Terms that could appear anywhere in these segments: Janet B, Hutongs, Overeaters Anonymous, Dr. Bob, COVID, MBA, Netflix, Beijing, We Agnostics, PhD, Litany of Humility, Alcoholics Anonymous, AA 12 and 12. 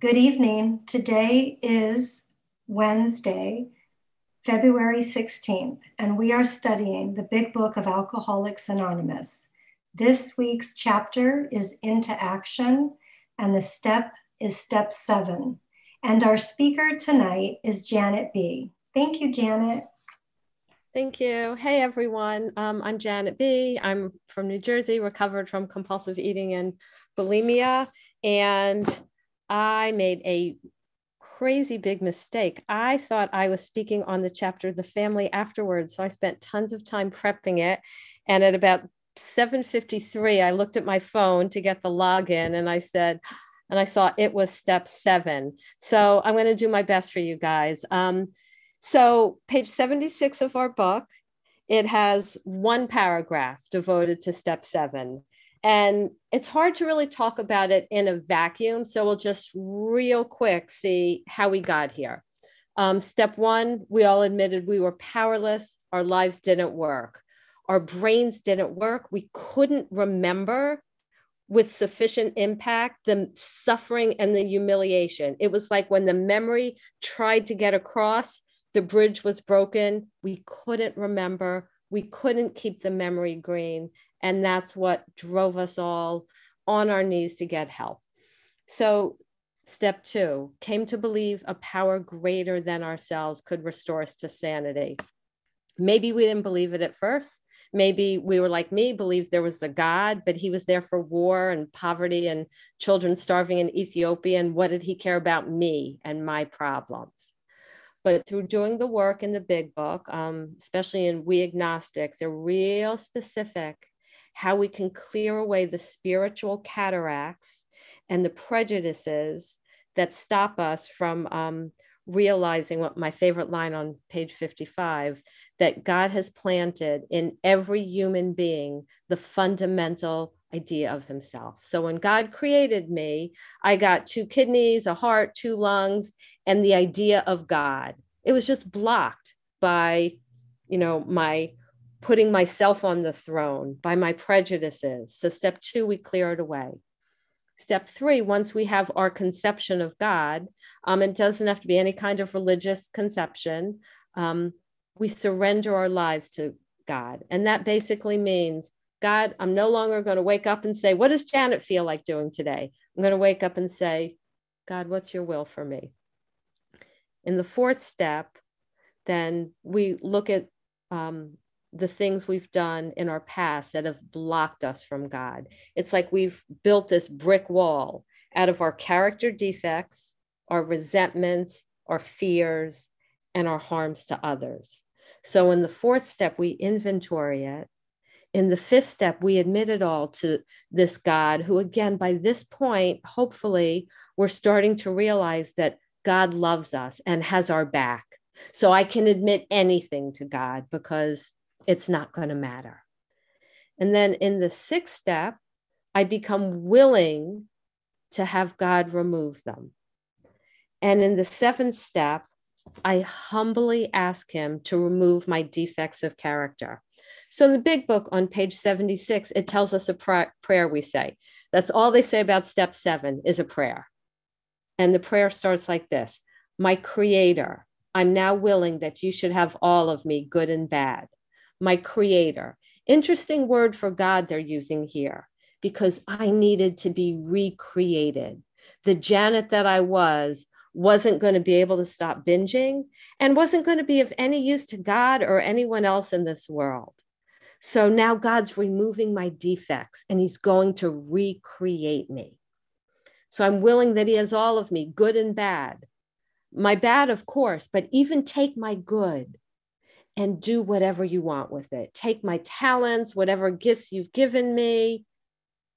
Good evening. Today is Wednesday, February 16th, and we are studying the Big Book of Alcoholics Anonymous. This week's chapter is Into Action, and the step is step 7. And our speaker tonight is Janet B. Thank you, Janet. Thank you. Hey, everyone. I'm Janet B. I'm from New Jersey, recovered from compulsive eating and bulimia. And I made a crazy big mistake. I thought I was speaking on the chapter, The Family Afterwards. So I spent tons of time prepping it. And at about 7:53, I looked at my phone to get the login, and I saw it was step 7. So I'm going to do my best for you guys. So page 76 of our book, it has one paragraph devoted to step 7. And it's hard to really talk about it in a vacuum. So we'll just real quick see how we got here. Step 1, we all admitted we were powerless. Our lives didn't work. Our brains didn't work. We couldn't remember with sufficient impact the suffering and the humiliation. It was like when the memory tried to get across, the bridge was broken. We couldn't remember. We couldn't keep the memory green. And that's what drove us all on our knees to get help. So step 2, came to believe a power greater than ourselves could restore us to sanity. Maybe we didn't believe it at first. Maybe we were like me, believed there was a God, but he was there for war and poverty and children starving in Ethiopia. And what did he care about me and my problems? But through doing the work in the Big Book, especially in We Agnostics, they're real specific how we can clear away the spiritual cataracts and the prejudices that stop us from realizing what my favorite line on page 55, that God has planted in every human being the fundamental idea of himself. So when God created me, I got 2 kidneys, a heart, 2 lungs, and the idea of God. It was just blocked by, my putting myself on the throne, by my prejudices. So step 2, we clear it away. Step 3, once we have our conception of God, it doesn't have to be any kind of religious conception. We surrender our lives to God. And that basically means, God, I'm no longer going to wake up and say, what does Janet feel like doing today? I'm going to wake up and say, God, what's your will for me? In the 4th step, then we look at the things we've done in our past that have blocked us from God. It's like we've built this brick wall out of our character defects, our resentments, our fears, and our harms to others. So in the 4th step, we inventory it. In the 5th step, we admit it all to this God, who again, by this point, hopefully, we're starting to realize that God loves us and has our back. So I can admit anything to God because it's not going to matter. And then in the 6th step, I become willing to have God remove them. And in the 7th step, I humbly ask him to remove my defects of character. So in the Big Book on page 76, it tells us a prayer we say. That's all they say about step 7 is a prayer. And the prayer starts like this. My Creator, I'm now willing that you should have all of me, good and bad. My Creator. Interesting word for God they're using here, because I needed to be recreated. The Janet that I wasn't going to be able to stop binging and wasn't going to be of any use to God or anyone else in this world. So now God's removing my defects and he's going to recreate me. So I'm willing that he has all of me, good and bad. My bad, of course, but even take my good and do whatever you want with it. Take my talents, whatever gifts you've given me.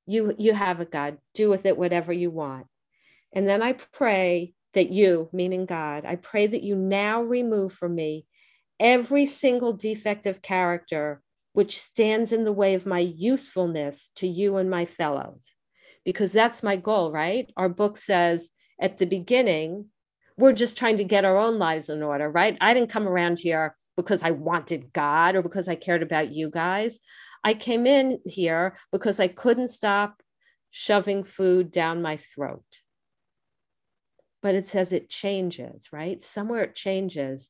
You have it, God. Do with it whatever you want. And then I pray that you, meaning God, I pray that you now remove from me every single defect of character which stands in the way of my usefulness to you and my fellows. Because that's my goal, right? Our book says at the beginning, we're just trying to get our own lives in order, right? I didn't come around here because I wanted God or because I cared about you guys. I came in here because I couldn't stop shoving food down my throat. but it says it changes, right? Somewhere it changes.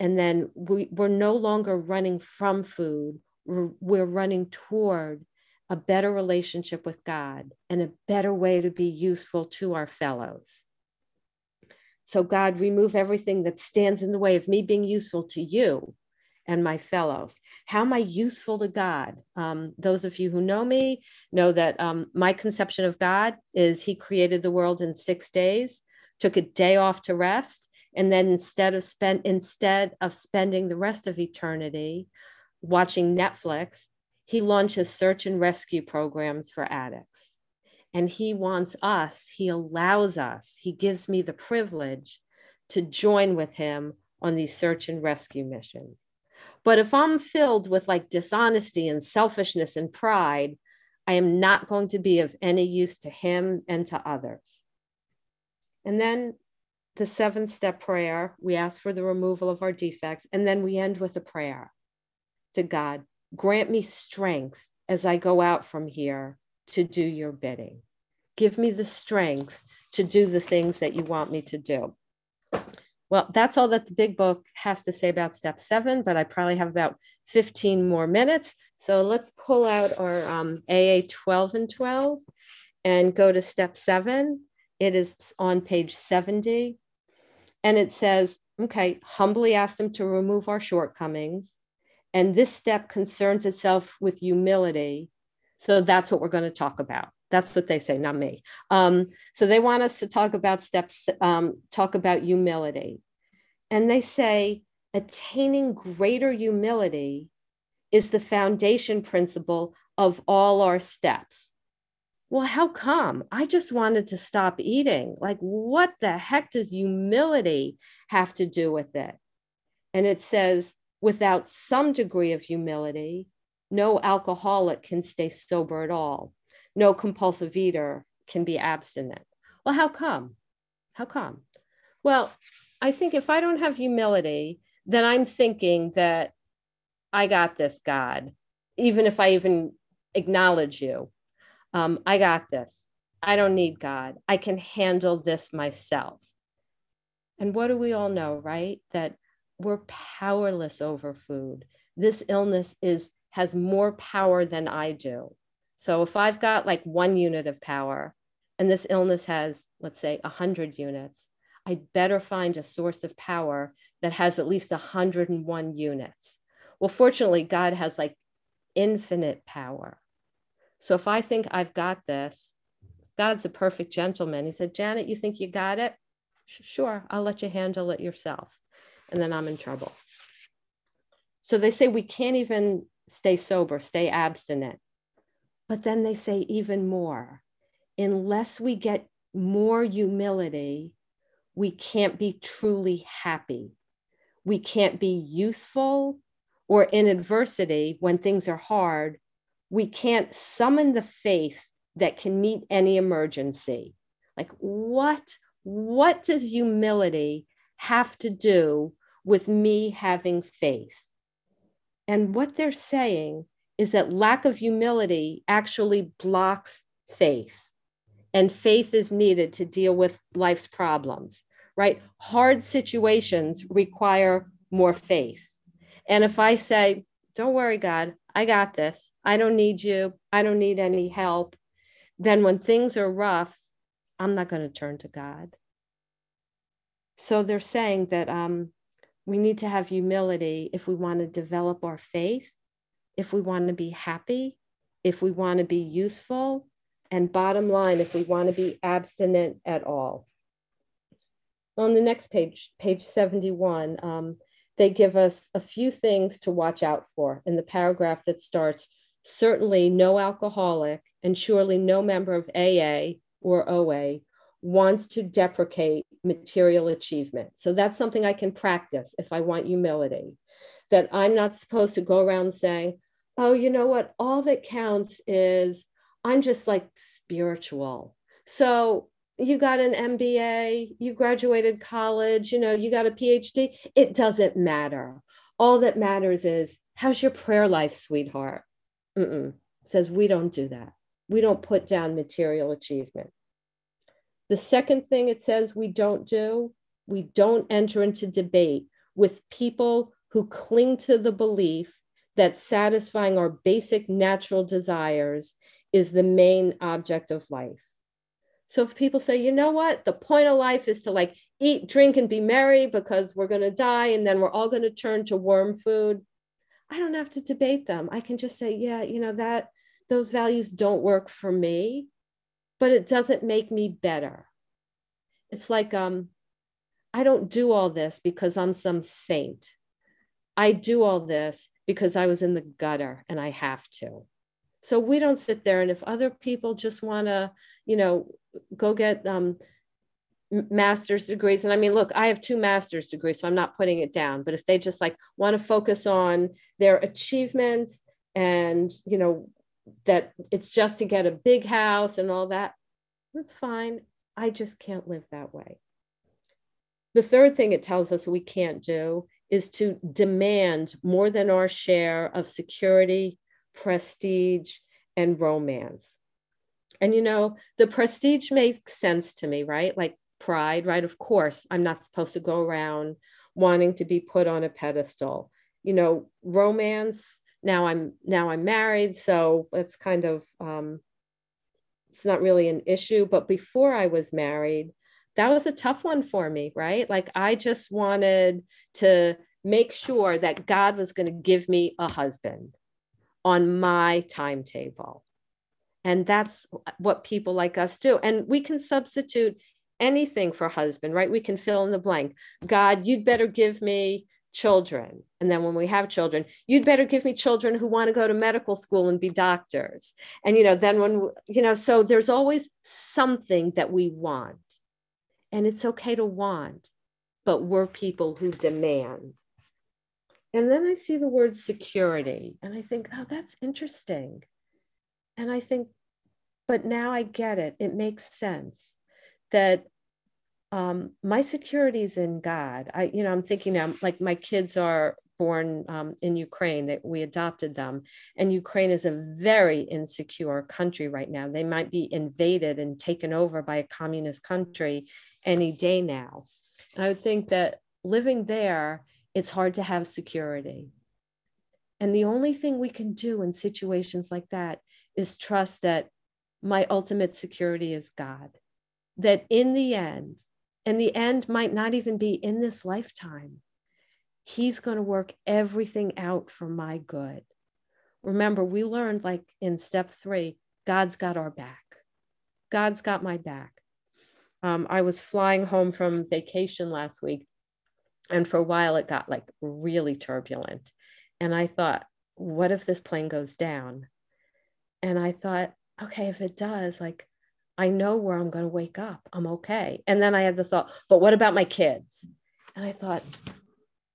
And then we're no longer running from food. We're running toward a better relationship with God and a better way to be useful to our fellows. So God, remove everything that stands in the way of me being useful to you and my fellows. How am I useful to God? Those of you who know me know that my conception of God is he created the world in 6 days, took a day off to rest, and then instead of spending the rest of eternity watching Netflix, he launches search and rescue programs for addicts. And he wants us, he allows us, he gives me the privilege to join with him on these search and rescue missions. But if I'm filled with like dishonesty and selfishness and pride, I am not going to be of any use to him and to others. And then the 7th step prayer, we ask for the removal of our defects. And then we end with a prayer to God. Grant me strength as I go out from here to do your bidding. Give me the strength to do the things that you want me to do. Well, that's all that the big book has to say about step 7, but I probably have about 15 more minutes. So let's pull out our AA 12 and 12 and go to step 7. It is on page 70. And it says, okay, humbly ask him to remove our shortcomings. And this step concerns itself with humility. So that's what we're going to talk about. That's what they say, not me. So they want us to talk about steps, talk about humility. And they say, attaining greater humility is the foundation principle of all our steps. Well, how come? I just wanted to stop eating. Like, what the heck does humility have to do with it? And it says, without some degree of humility, no alcoholic can stay sober at all. No compulsive eater can be abstinent. Well, how come? How come? Well, I think if I don't have humility, then I'm thinking that I got this, God, even if I even acknowledge you. I got this. I don't need God. I can handle this myself. And what do we all know, right? That we're powerless over food. This illness has more power than I do. So if I've got like 1 unit of power and this illness has, let's say 100 units, I'd better find a source of power that has at least 101 units. Well, fortunately, God has like infinite power. So if I think I've got this, God's a perfect gentleman. He said, Janet, you think you got it? Sure, I'll let you handle it yourself. And then I'm in trouble. So they say we can't even stay sober, stay abstinent. But then they say even more, unless we get more humility, we can't be truly happy. We can't be useful, or in adversity, when things are hard, we can't summon the faith that can meet any emergency. Like what does humility have to do with me having faith? And what they're saying is that lack of humility actually blocks faith, and faith is needed to deal with life's problems, right? Hard situations require more faith. And if I say, don't worry, God, I got this. I don't need you. I don't need any help. Then when things are rough, I'm not going to turn to God. So they're saying that we need to have humility if we want to develop our faith, if we want to be happy, if we want to be useful, and bottom line, if we want to be abstinent at all. On the next page, page 71, they give us a few things to watch out for in the paragraph that starts, certainly no alcoholic and surely no member of AA or OA wants to deprecate material achievement. So that's something I can practice if I want humility, that I'm not supposed to go around saying, oh, you know what? All that counts is I'm just like spiritual. So you got an MBA, you graduated college, you know, you got a PhD. It doesn't matter. All that matters is, how's your prayer life, sweetheart? Says we don't do that. We don't put down material achievement. The second thing it says we don't do, we don't enter into debate with people who cling to the belief that satisfying our basic natural desires is the main object of life. So if people say, you know what, the point of life is to like eat, drink, and be merry because we're going to die and then we're all going to turn to worm food, I don't have to debate them. I can just say, yeah, you know, that those values don't work for me, but it doesn't make me better. It's like, I don't do all this because I'm some saint. I do all this because I was in the gutter and I have to. So we don't sit there. And if other people just want to, you know, go get master's degrees. And I mean, look, I have 2 master's degrees, so I'm not putting it down. But if they just like want to focus on their achievements and, you know, that it's just to get a big house and all that, that's fine. I just can't live that way. The third thing it tells us we can't do is to demand more than our share of security, prestige, and romance. And, you know, the prestige makes sense to me, right? Like pride, right? Of course, I'm not supposed to go around wanting to be put on a pedestal. You know, romance, now I'm married, so that's kind of, it's not really an issue. But before I was married, that was a tough one for me, right? Like I just wanted to make sure that God was going to give me a husband on my timetable. And that's what people like us do. And we can substitute anything for husband, right? We can fill in the blank. God, you'd better give me children. And then when we have children, you'd better give me children who want to go to medical school and be doctors. And, you know, then when, you know, so there's always something that we want. And it's okay to want, but we're people who demand. And then I see the word security and I think, oh, that's interesting. And I think, but now I get it. It makes sense that my security is in God. I'm thinking now, like my kids are born in Ukraine, that we adopted them. And Ukraine is a very insecure country right now. They might be invaded and taken over by a communist country any day now. And I would think that living there, it's hard to have security. And the only thing we can do in situations like that is trust that my ultimate security is God, that in the end, and the end might not even be in this lifetime, he's going to work everything out for my good. Remember, we learned like in step 3, God's got our back. God's got my back. I was flying home from vacation last week, and for a while it got like really turbulent. And I thought, what if this plane goes down? And I thought, okay, if it does, like, I know where I'm going to wake up. I'm okay. And then I had the thought, but what about my kids? And I thought,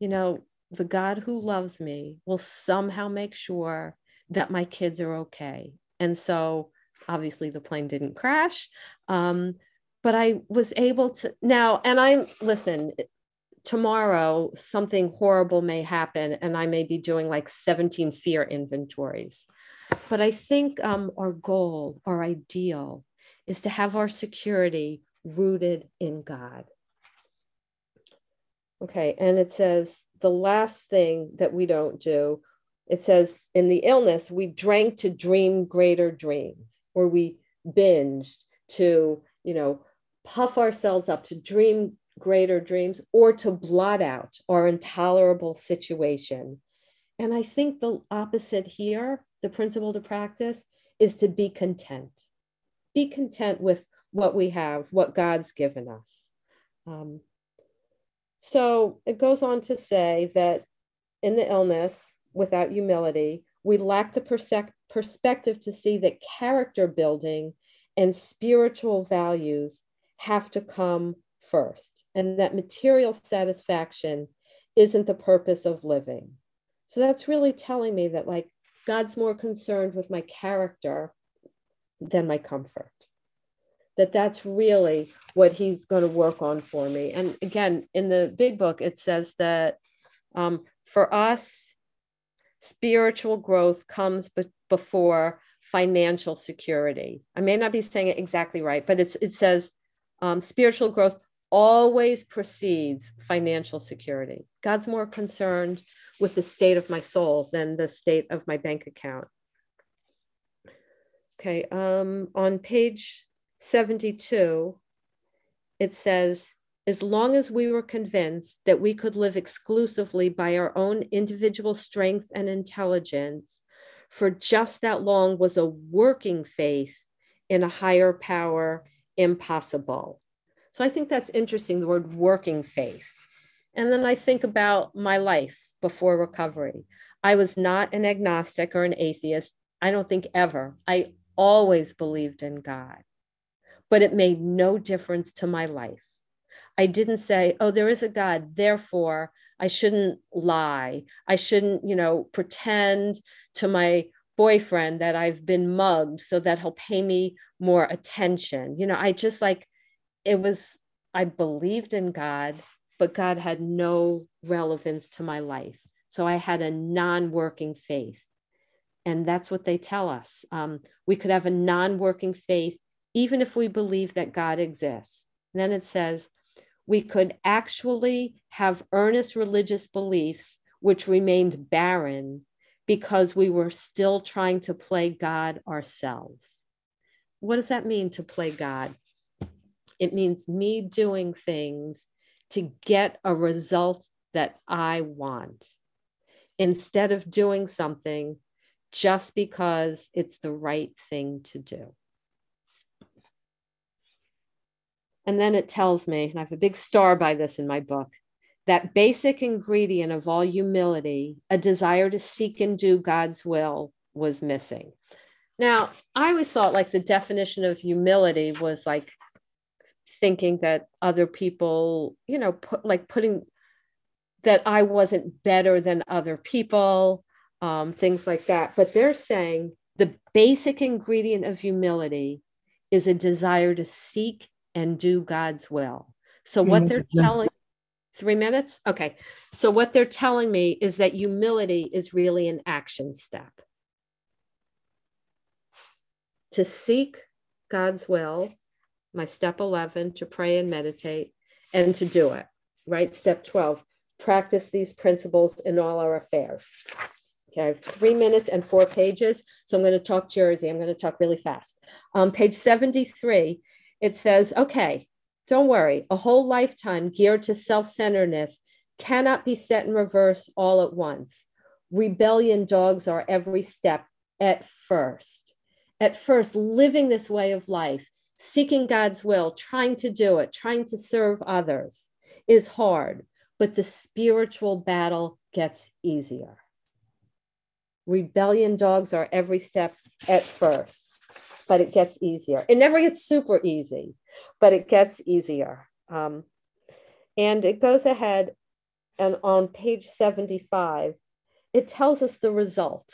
you know, the God who loves me will somehow make sure that my kids are okay. And so obviously the plane didn't crash. But I was able to now, and tomorrow something horrible may happen and I may be doing like 17 fear inventories. But I think our goal, our ideal, is to have our security rooted in God. Okay, and it says the last thing that we don't do, it says in the illness, we drank to dream greater dreams, or we binged to, you know, puff ourselves up to dream greater dreams, or to blot out our intolerable situation. And I think the opposite here, the principle to practice, is to be content. Be content with what we have, what God's given us. So it goes on to say that in the illness, without humility, we lack the perspective to see that character building and spiritual values have to come first, and that material satisfaction isn't the purpose of living. So that's really telling me that like God's more concerned with my character than my comfort, that that's really what he's going to work on for me. And again, in the big book, it says that for us, spiritual growth comes before financial security. I may not be saying it exactly right, but it says Spiritual growth always precedes financial security. God's more concerned with the state of my soul than the state of my bank account. Okay, on page 72, it says, as long as we were convinced that we could live exclusively by our own individual strength and intelligence, for just that long was a working faith in a higher power impossible. So I think that's interesting, the word working faith. And then I think about my life before recovery. I was not an agnostic or an atheist. I don't think ever. I always believed in God, but it made no difference to my life. I didn't say, oh, there is a God, therefore I shouldn't lie. I shouldn't, pretend to my boyfriend that I've been mugged so that he'll pay me more attention. I believed in God, but God had no relevance to my life. So I had a non-working faith. And that's what they tell us. We could have a non-working faith, even if we believe that God exists. And then it says, we could actually have earnest religious beliefs, which remained barren because we were still trying to play God ourselves. What does that mean, to play God? It means me doing things to get a result that I want, instead of doing something just because it's the right thing to do. And then it tells me, and I have a big star by this in my book, that basic ingredient of all humility, a desire to seek and do God's will, was missing. Now, I always thought the definition of humility was thinking that other people, that I wasn't better than other people, things like that. But they're saying the basic ingredient of humility is a desire to seek and do God's will. So what they're telling, 3 minutes? Okay. So what they're telling me is that humility is really an action step. To seek God's will, my step 11, to pray and meditate, and to do it, right? Step 12, practice these principles in all our affairs. Okay, I have 3 minutes and 4 pages, so I'm going to talk Jersey. I'm going to talk really fast. Page 73, it says, okay, don't worry, a whole lifetime geared to self-centeredness cannot be set in reverse all at once. Rebellion dogs are every step at first. At first, living this way of life, seeking God's will, trying to do it, trying to serve others is hard, but the spiritual battle gets easier. Rebellion dogs are every step at first, but it gets easier. It never gets super easy, but it gets easier. And it goes ahead, and on page 75, it tells us the result,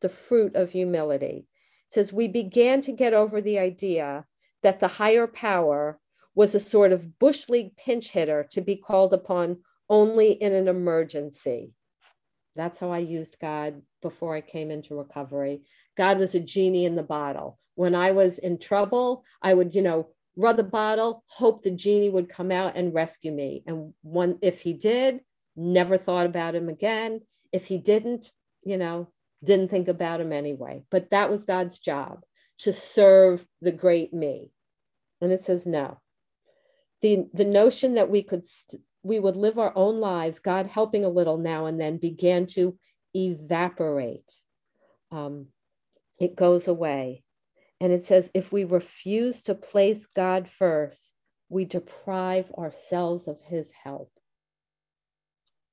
the fruit of humility. It says, we began to get over the idea that the higher power was a sort of bush league pinch hitter to be called upon only in an emergency. That's how I used God before I came into recovery. God was a genie in the bottle. When I was in trouble, I would, rub the bottle, hope the genie would come out and rescue me. And if he did, never thought about him again. If he didn't, didn't think about him anyway. But that was God's job, to serve the great me. And it says, no. The notion that we would live our own lives, God helping a little now and then, began to evaporate. It goes away. And it says, if we refuse to place God first, we deprive ourselves of his help.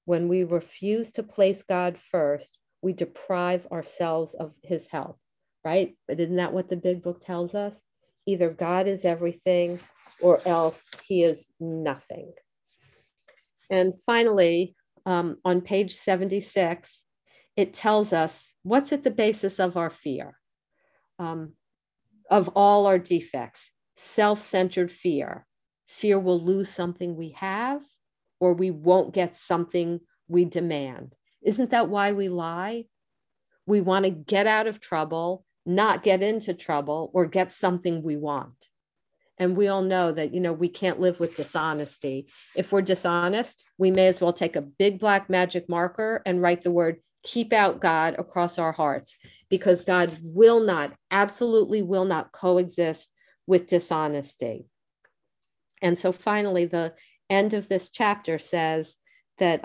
When we refuse to place God first, we deprive ourselves of his help, right? But isn't that what the big book tells us? Either God is everything, or else he is nothing. And finally, on page 76, it tells us what's at the basis of our fear, of all our defects, self-centered fear. Fear we'll lose something we have, or we won't get something we demand. Isn't that why we lie? We want to get out of trouble, not get into trouble, or get something we want. And we all know that, you know, we can't live with dishonesty. If we're dishonest, we may as well take a big black magic marker and write the word keep out God across our hearts, because God will not, absolutely will not coexist with dishonesty. And so finally, the end of this chapter says that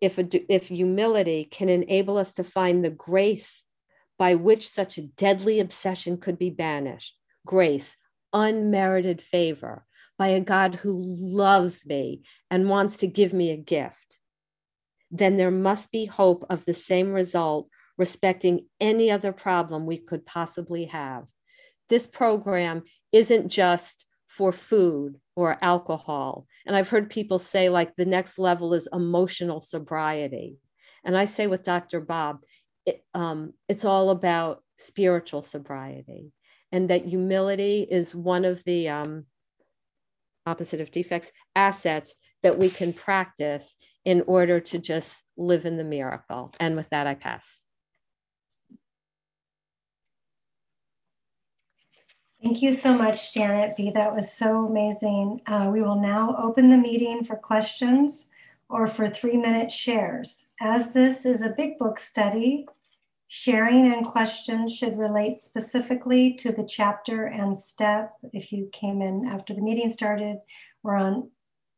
if humility can enable us to find the grace by which such a deadly obsession could be banished, grace, unmerited favor by a God who loves me and wants to give me a gift, then there must be hope of the same result respecting any other problem we could possibly have. This program isn't just for food or alcohol. And I've heard people say, like, the next level is emotional sobriety. And I say with Dr. Bob, it's all about spiritual sobriety. And that humility is one of the opposite of defects, assets that we can practice in order to just live in the miracle. And with that, I pass. Thank you so much, Janet B. That was so amazing. We will now open the meeting for questions or for 3-minute shares. As this is a big book study, sharing and questions should relate specifically to the chapter and step. If you came in after the meeting started, we're on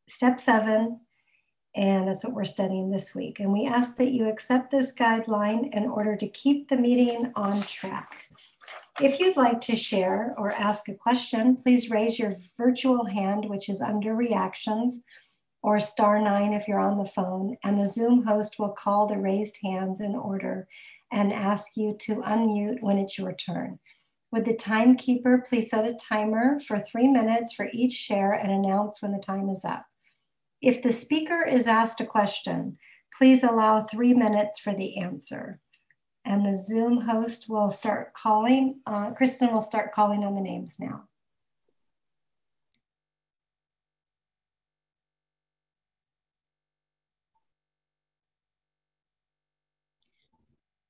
step 7, and that's what we're studying this week. And we ask that you accept this guideline in order to keep the meeting on track. If you'd like to share or ask a question, please raise your virtual hand, which is under reactions, or *9 if you're on the phone, and the Zoom host will call the raised hands in order and ask you to unmute when it's your turn. Would the timekeeper please set a timer for 3 minutes for each share and announce when the time is up? If the speaker is asked a question, please allow 3 minutes for the answer. And the Zoom host will start calling. Kristen will start calling on the names now.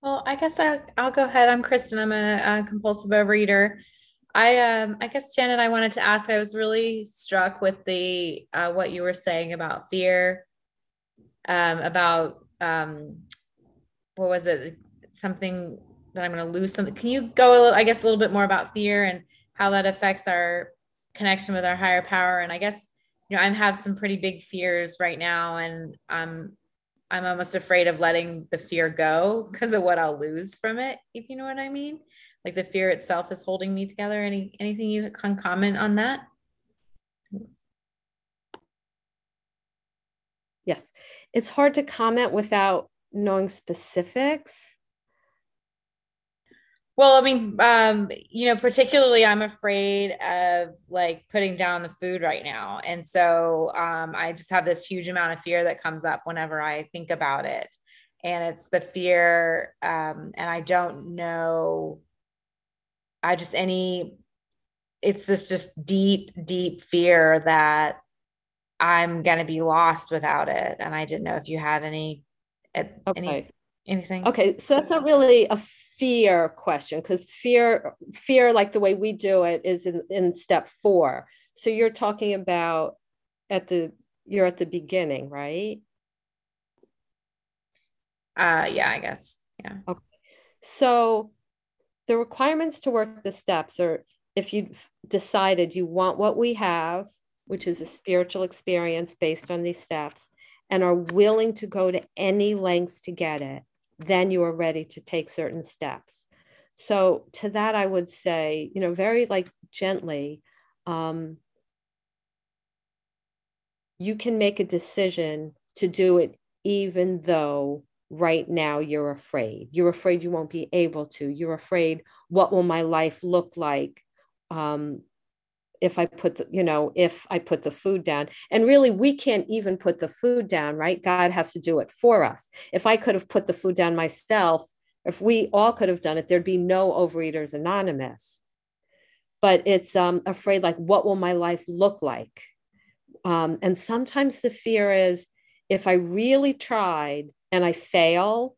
Well, I guess I'll go ahead. I'm Kristen. I'm a compulsive overeater. I guess, Janet, I wanted to ask, I was really struck with the what you were saying about fear, about what was it? Something that I'm going to lose something. Can you go a little bit more about fear and how that affects our connection with our higher power? And I guess, you know, I have some pretty big fears right now, and I'm almost afraid of letting the fear go because of what I'll lose from it, if you know what I mean. Like, the fear itself is holding me together. Anything you can comment on that? Yes. It's hard to comment without knowing specifics. Well, I mean, you know, particularly I'm afraid of, like, putting down the food right now. And so I just have this huge amount of fear that comes up whenever I think about it. And it's the fear, and I don't know, it's this just deep, deep fear that I'm going to be lost without it. And I didn't know if you had anything. Okay. So that's not really a fear question, because fear, like the way we do it, is in step 4. So you're talking about you're at the beginning, right? Yeah, I guess. Yeah. Okay. So the requirements to work the steps are, if you decided you want what we have, which is a spiritual experience based on these steps, and are willing to go to any lengths to get it, then you are ready to take certain steps. So to that, I would say, you know, very gently, you can make a decision to do it, even though right now you're afraid you won't be able to, you're afraid, what will my life look like? If I put the food down. And really, we can't even put the food down, right? God has to do it for us. If I could have put the food down myself, if we all could have done it, there'd be no Overeaters Anonymous. But it's afraid, like, what will my life look like? And sometimes the fear is, if I really tried and I fail,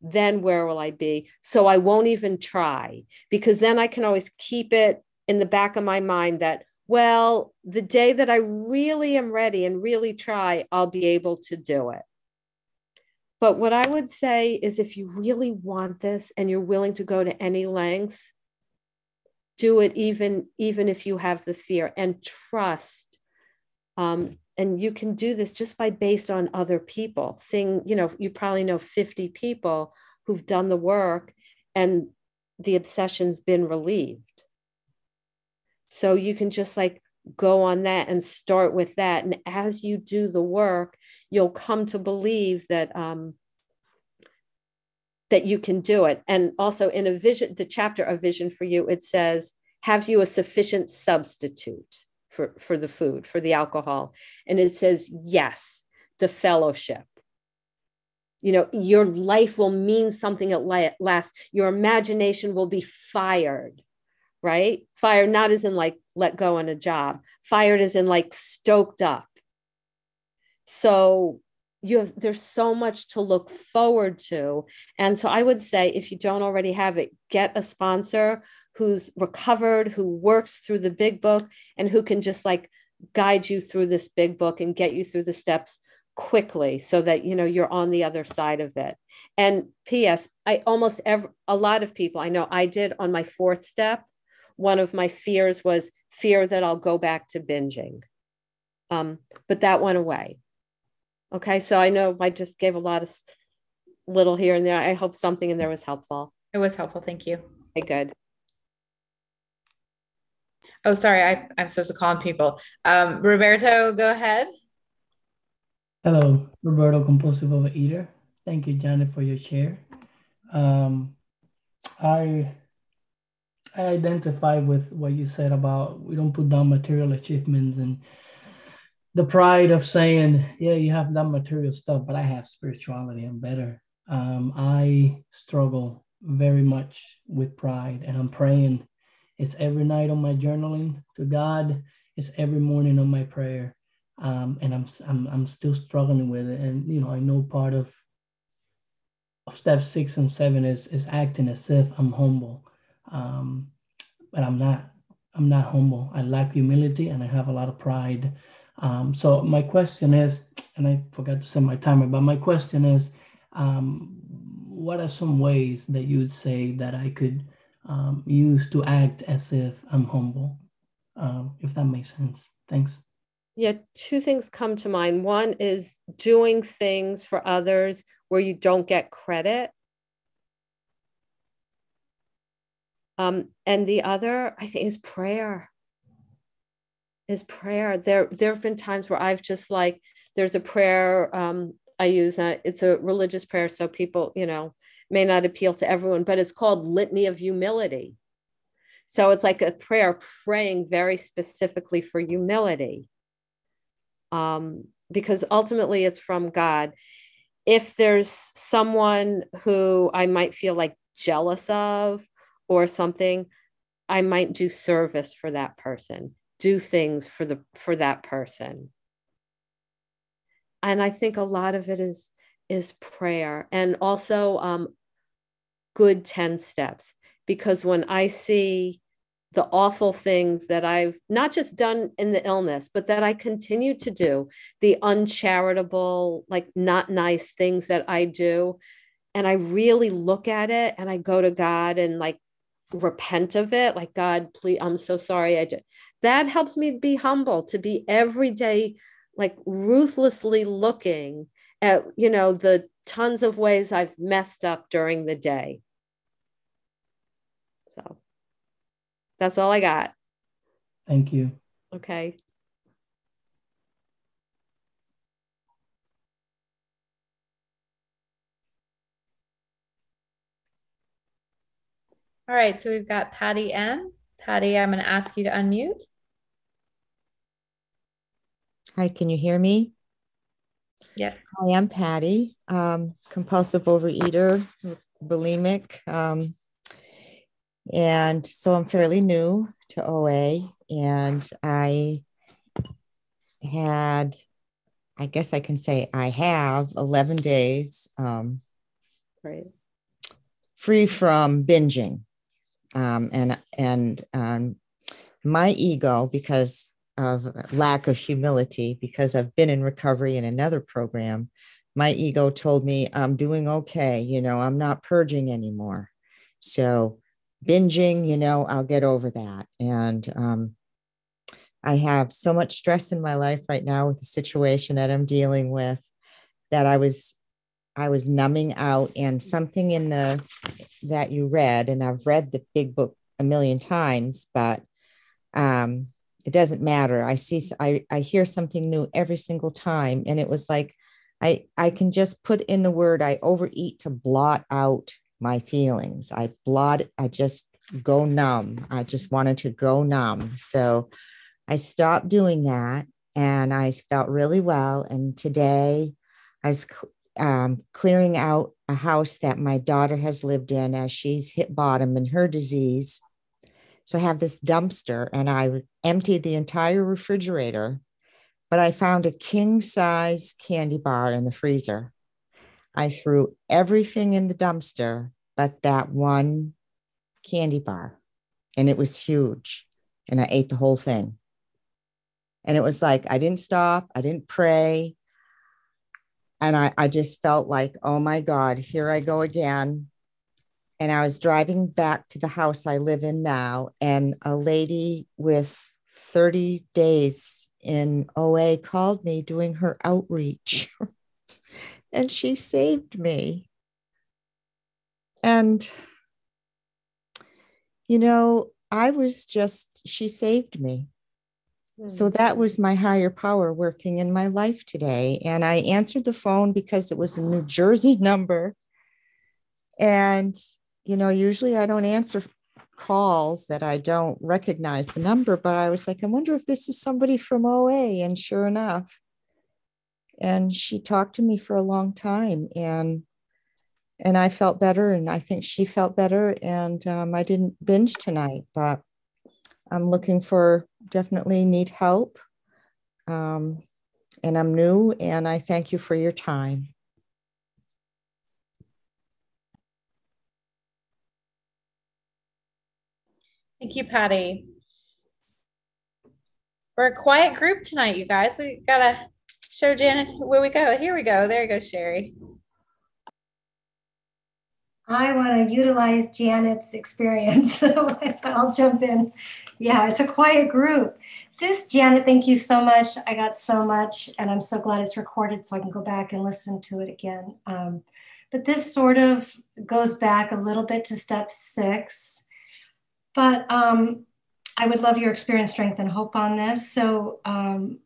then where will I be? So I won't even try, because then I can always keep it in the back of my mind that, well, the day that I really am ready and really try, I'll be able to do it. But what I would say is, if you really want this and you're willing to go to any lengths, do it even if you have the fear, and trust. And you can do this just by based on other people, seeing, you know, you probably know 50 people who've done the work and the obsession's been relieved. So you can just like go on that and start with that. And as you do the work, you'll come to believe that, that you can do it. And also in a vision, the chapter of Vision for You, it says, have you a sufficient substitute for the food, for the alcohol? And it says, yes, the fellowship. You know, your life will mean something at last. Your imagination will be fired, right? Fired not as in like let go on a job, fired as in like stoked up. So there's so much to look forward to. And so I would say, if you don't already have it, get a sponsor who's recovered, who works through the big book, and who can just like guide you through this big book and get you through the steps quickly so that, you know, you're on the other side of it. And PS, a lot of people, I know I did on my fourth step, one of my fears was fear that I'll go back to binging. But that went away. Okay, so I know I just gave a lot of little here and there. I hope something in there was helpful. It was helpful. Thank you. Okay, good. Oh, sorry. I'm supposed to call on people. Roberto, go ahead. Hello, Roberto, compulsive overeater. Thank you, Janet, for your share. I identify with what you said about we don't put down material achievements and the pride of saying, yeah, you have that material stuff, but I have spirituality, I'm better. I struggle very much with pride, and I'm praying. It's every night on my journaling to God. It's every morning on my prayer. And I'm still struggling with it. And, you know, I know part of step 6 and 7 is acting as if I'm humble, but I'm not humble. I lack humility and I have a lot of pride. So my question is, and I forgot to set my timer, but my question is, what are some ways that you'd say that I could use to act as if I'm humble? If that makes sense. Thanks. Yeah, two things come to mind. One is doing things for others where you don't get credit. And the other, I think, is prayer. There have been times where I've just like, there's a prayer I use, it's a religious prayer, so people, you know, may not appeal to everyone, but it's called Litany of Humility. So it's like a prayer praying very specifically for humility, because ultimately it's from God. If there's someone who I might feel like jealous of or something, I might do service for that person. Do things for that person. And I think a lot of it is prayer, and also good 10 steps, because when I see the awful things that I've not just done in the illness, but that I continue to do, the uncharitable, like not nice things that I do, and I really look at it and I go to God and like repent of it, like, God, please, I'm so sorry. That helps me be humble, to be every day, like ruthlessly looking at, you know, the tons of ways I've messed up during the day. So that's all I got. Thank you. Okay. All right, so we've got Patty M. Patty, I'm going to ask you to unmute. Hi, can you hear me? Yes. Hi, I'm Patty, compulsive overeater, bulimic. And so I'm fairly new to OA, and I have 11 days free from binging. And my ego, because of lack of humility, because I've been in recovery in another program, my ego told me I'm doing okay. You know, I'm not purging anymore. So binging, you know, I'll get over that. And I have so much stress in my life right now with the situation that I'm dealing with that I was numbing out. And something in the, that you read, and I've read the big book a million times, but it doesn't matter. I hear something new every single time. And it was like, I can just put in the word, I overeat to blot out my feelings. I just go numb. I just wanted to go numb. So I stopped doing that and I felt really well. And today I was clearing out a house that my daughter has lived in as she's hit bottom in her disease. So I have this dumpster and I emptied the entire refrigerator, but I found a king-size candy bar in the freezer. I threw everything in the dumpster but that one candy bar, and it was huge, and I ate the whole thing. And it was like, I didn't stop, I didn't pray, and I just felt like, oh my God, here I go again. And I was driving back to the house I live in now, and a lady with 30 days in OA called me doing her outreach, and she saved me. And, you know, she saved me. So that was my higher power working in my life today. And I answered the phone because it was a New Jersey number. And, you know, usually I don't answer calls that I don't recognize the number, but I was like, I wonder if this is somebody from OA. And sure enough. And she talked to me for a long time, and I felt better. And I think she felt better. And I didn't binge tonight, but I'm looking for, definitely need help. And I'm new, and I thank you for your time. Thank you, Patty. We're a quiet group tonight, you guys. We got to show Janet where we go. Here we go. There you go, Sherry. I want to utilize Janet's experience, so I'll jump in. Yeah, it's a quiet group. This, Janet, thank you so much. I got so much, and I'm so glad it's recorded so I can go back and listen to it again. But this sort of goes back a little bit to step 6. But I would love your experience, strength, and hope on this. So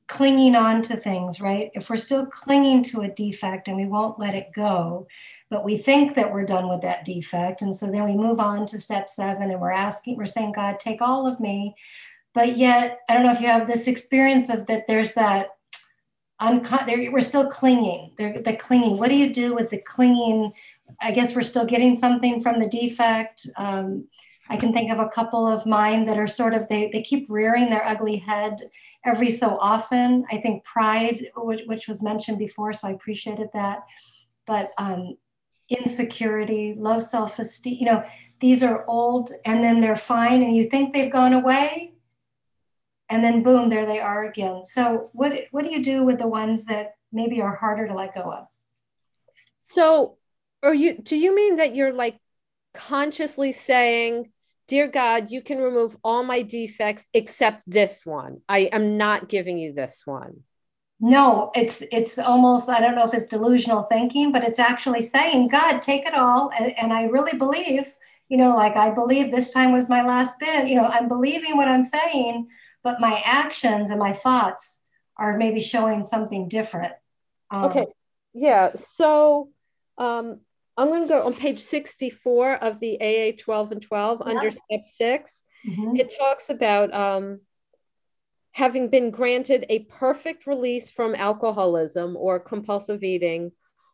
clinging on to things, right? If we're still clinging to a defect and we won't let it go, but we think that we're done with that defect. And so then we move on to step 7 and we're saying, God, take all of me. But yet, I don't know if you have this experience of that, there's that, we're still clinging. The clinging. What do you do with the clinging? I guess we're still getting something from the defect. I can think of a couple of mine that are sort of, they keep rearing their ugly head every so often. I think pride, which was mentioned before, so I appreciated that. But insecurity, low self-esteem, you know, these are old, and then they're fine, and you think they've gone away, and then boom, there they are again. So what do you do with the ones that maybe are harder to let go of? So do you mean that you're like consciously saying, dear God, you can remove all my defects except this one. I am not giving you this one. No, it's almost, I don't know if it's delusional thinking, but it's actually saying, God, take it all. And I really believe, you know, like I believe this time was my last bit, you know, I'm believing what I'm saying, but my actions and my thoughts are maybe showing something different. Okay. Yeah. So, I'm going to go on page 64 of the AA 12 and 12 under step 6. Mm-hmm. It talks about, having been granted a perfect release from alcoholism or compulsive eating,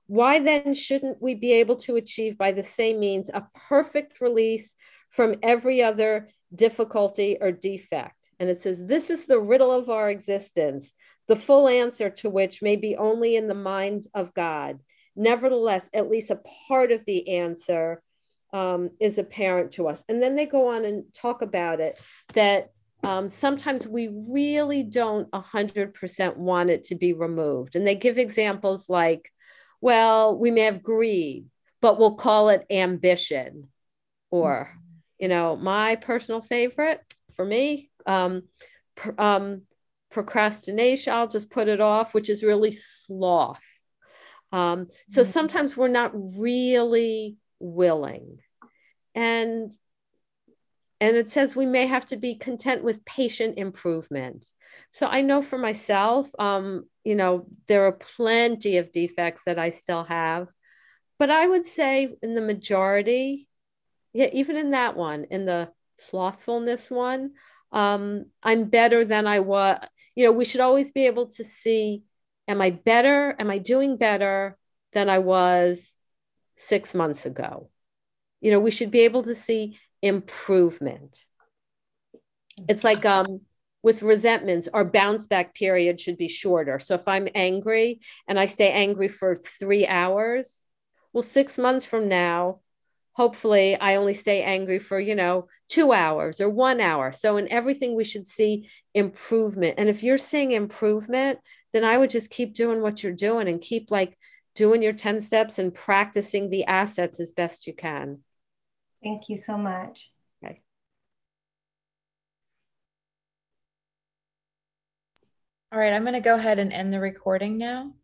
why then shouldn't we be able to achieve by the same means a perfect release from every other difficulty or defect? And it says, this is the riddle of our existence, the full answer to which may be only in the mind of God. Nevertheless, at least a part of the answer is apparent to us. And then they go on and talk about it, that sometimes we really don't 100% want it to be removed. And they give examples like, well, we may have greed, but we'll call it ambition. Or, you know, my personal favorite for me, procrastination, I'll just put it off, which is really sloth. So sometimes we're not really willing. And it says we may have to be content with patient improvement. So I know for myself, you know, there are plenty of defects that I still have, but I would say in the majority, yeah, even in that one, in the slothfulness one, I'm better than I was. You know, we should always be able to see, am I better? Am I doing better than I was 6 months ago? You know, we should be able to see improvement. It's like with resentments, our bounce back period should be shorter. So if I'm angry and I stay angry for 3 hours, well, 6 months from now, hopefully I only stay angry for, you know, 2 hours or 1 hour. So in everything, we should see improvement. And if you're seeing improvement, then I would just keep doing what you're doing and keep like doing your 10 steps and practicing the assets as best you can. Thank you so much. Okay. All right, I'm going to go ahead and end the recording now.